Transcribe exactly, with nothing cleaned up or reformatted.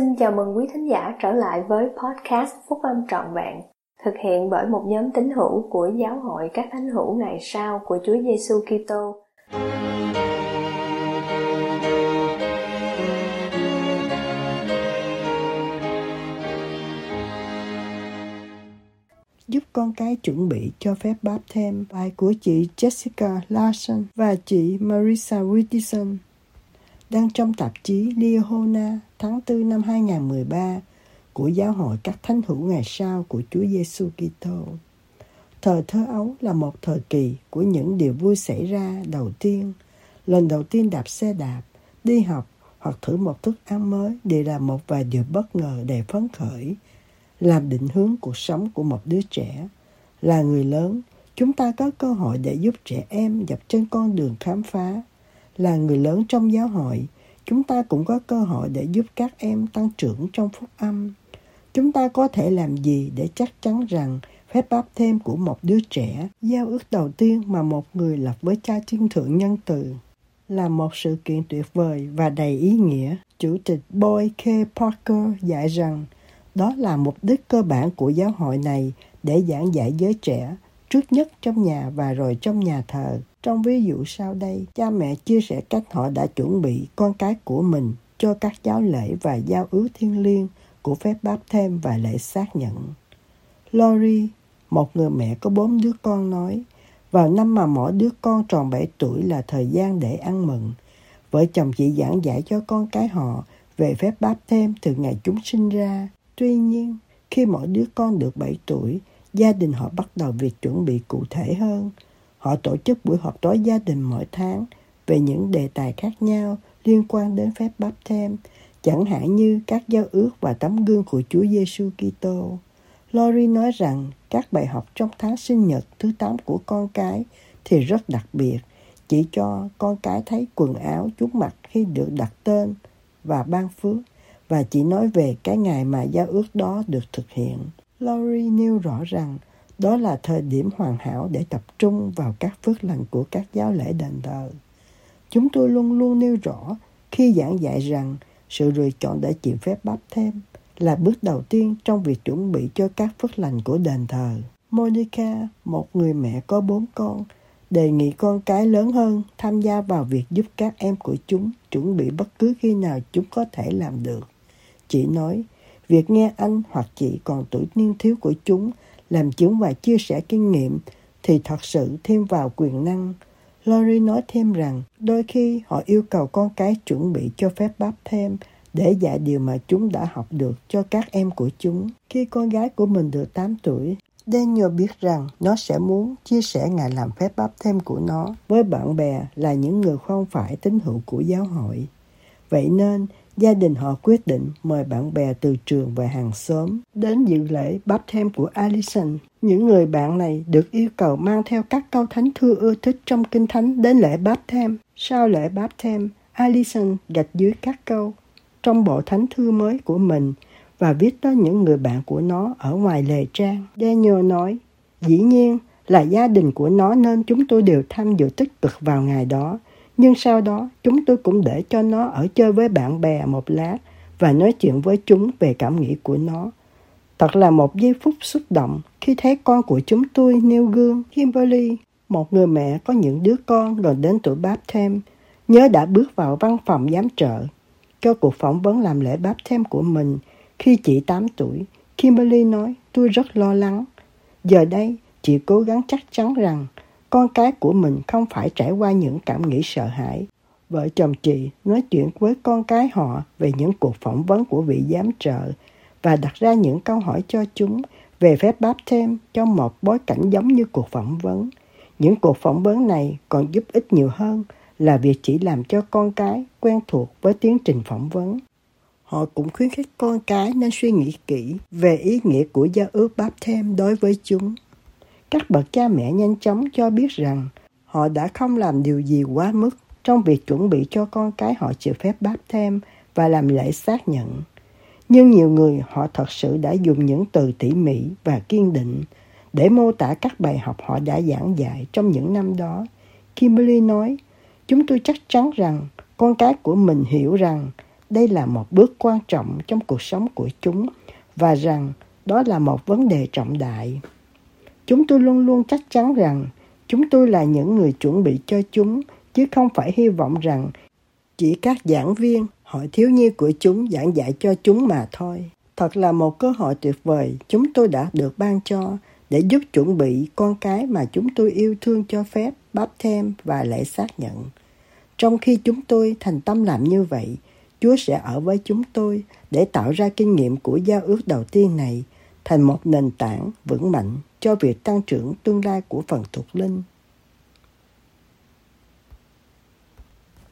Xin chào mừng quý thính giả trở lại với podcast Phúc Âm Trọn Vẹn, thực hiện bởi một nhóm tín hữu của Giáo hội các Thánh hữu Ngày Sau của Chúa Giêsu Kitô. Giúp con cái chuẩn bị cho phép báp thêm, bài của chị Jessica Larson và chị Marissa Whittison, đăng trong tạp chí Lihona tháng tư năm hai không một ba của Giáo hội các Thánh hữu Ngày Sau của Chúa Giêsu Kitô. Thời thơ ấu là một thời kỳ của những điều vui xảy ra đầu tiên, lần đầu tiên đạp xe đạp, đi học hoặc thử một thức ăn mới đều là một vài điều bất ngờ đầy phấn khởi, làm định hướng cuộc sống của một đứa trẻ. Là người lớn, chúng ta có cơ hội để giúp trẻ em dập trên con đường khám phá. Là người lớn trong giáo hội, chúng ta cũng có cơ hội để giúp các em tăng trưởng trong phúc âm. Chúng ta có thể làm gì để chắc chắn rằng phép báp thêm của một đứa trẻ, giao ước đầu tiên mà một người lập với Cha Thiên Thượng nhân từ, là một sự kiện tuyệt vời và đầy ý nghĩa? Chủ tịch Boy K. Parker dạy rằng đó là mục đích cơ bản của giáo hội này, để giảng dạy giới trẻ, trước nhất trong nhà và rồi trong nhà thờ. Trong ví dụ sau đây, cha mẹ chia sẻ cách họ đã chuẩn bị con cái của mình cho các giáo lễ và giao ước thiêng liêng của phép báp thêm và lễ xác nhận. Lori, một người mẹ có bốn đứa con, nói, vào năm mà mỗi đứa con tròn bảy tuổi là thời gian để ăn mừng. Vợ chồng chị giảng dạy cho con cái họ về phép báp thêm từ ngày chúng sinh ra. Tuy nhiên, khi mỗi đứa con được bảy tuổi, gia đình họ bắt đầu việc chuẩn bị cụ thể hơn. Họ tổ chức buổi họp tối gia đình mỗi tháng về những đề tài khác nhau liên quan đến phép báp thêm, chẳng hạn như các giao ước và tấm gương của Chúa Giêsu Kitô. Lori nói rằng các bài học trong tháng sinh nhật thứ tám của con cái thì rất đặc biệt, chỉ cho con cái thấy quần áo chúng mặc khi được đặt tên và ban phước, và chỉ nói về cái ngày mà giao ước đó được thực hiện. Lori nêu rõ rằng đó là thời điểm hoàn hảo để tập trung vào các phước lành của các giáo lễ đền thờ. Chúng tôi luôn luôn nêu rõ khi giảng dạy rằng sự lựa chọn để chịu phép báp thêm là bước đầu tiên trong việc chuẩn bị cho các phước lành của đền thờ. Monica, một người mẹ có bốn con, đề nghị con cái lớn hơn tham gia vào việc giúp các em của chúng chuẩn bị bất cứ khi nào chúng có thể làm được. Chị nói, việc nghe anh hoặc chị còn tuổi niên thiếu của chúng làm chứng và chia sẻ kinh nghiệm thì thật sự thêm vào quyền năng. Lori nói thêm rằng đôi khi họ yêu cầu con cái chuẩn bị cho phép báp thêm để dạy điều mà chúng đã học được cho các em của chúng. Khi con gái của mình được tám tuổi, Daniel biết rằng nó sẽ muốn chia sẻ ngày làm phép báp thêm của nó với bạn bè là những người không phải tín hữu của giáo hội. Vậy nên, gia đình họ quyết định mời bạn bè từ trường và hàng xóm đến dự lễ báp thêm của Alison. Những người bạn này được yêu cầu mang theo các câu thánh thư ưa thích trong Kinh Thánh đến lễ báp thêm. Sau lễ báp thêm, Alison gạch dưới các câu trong bộ thánh thư mới của mình và viết tới những người bạn của nó ở ngoài lề trang. Daniel nói, dĩ nhiên là gia đình của nó nên chúng tôi đều tham dự tích cực vào ngày đó. Nhưng sau đó, chúng tôi cũng để cho nó ở chơi với bạn bè một lát và nói chuyện với chúng về cảm nghĩ của nó. Thật là một giây phút xúc động khi thấy con của chúng tôi nêu gương. Kimberly, một người mẹ có những đứa con gần đến tuổi báp thêm, nhớ đã bước vào văn phòng giám trợ cho cuộc phỏng vấn làm lễ báp thêm của mình khi chị tám tuổi. Kimberly nói, tôi rất lo lắng. Giờ đây, chị cố gắng chắc chắn rằng con cái của mình không phải trải qua những cảm nghĩ sợ hãi. Vợ chồng chị nói chuyện với con cái họ về những cuộc phỏng vấn của vị giám trợ và đặt ra những câu hỏi cho chúng về phép báp thêm trong một bối cảnh giống như cuộc phỏng vấn. Những cuộc phỏng vấn này còn giúp ích nhiều hơn là việc chỉ làm cho con cái quen thuộc với tiến trình phỏng vấn. Họ cũng khuyến khích con cái nên suy nghĩ kỹ về ý nghĩa của giao ước báp thêm đối với chúng. Các bậc cha mẹ nhanh chóng cho biết rằng họ đã không làm điều gì quá mức trong việc chuẩn bị cho con cái họ chịu phép báp thêm và làm lễ xác nhận. Nhưng nhiều người họ thật sự đã dùng những từ tỉ mỉ và kiên định để mô tả các bài học họ đã giảng dạy trong những năm đó. Kimberly nói, chúng tôi chắc chắn rằng con cái của mình hiểu rằng đây là một bước quan trọng trong cuộc sống của chúng và rằng đó là một vấn đề trọng đại. Chúng tôi luôn luôn chắc chắn rằng chúng tôi là những người chuẩn bị cho chúng, chứ không phải hy vọng rằng chỉ các giảng viên, hội thiếu nhi của chúng giảng dạy cho chúng mà thôi. Thật là một cơ hội tuyệt vời chúng tôi đã được ban cho để giúp chuẩn bị con cái mà chúng tôi yêu thương cho phép báp thêm và lễ xác nhận. Trong khi chúng tôi thành tâm làm như vậy, Chúa sẽ ở với chúng tôi để tạo ra kinh nghiệm của giao ước đầu tiên này thành một nền tảng vững mạnh cho việc tăng trưởng tương lai của phần thuộc linh.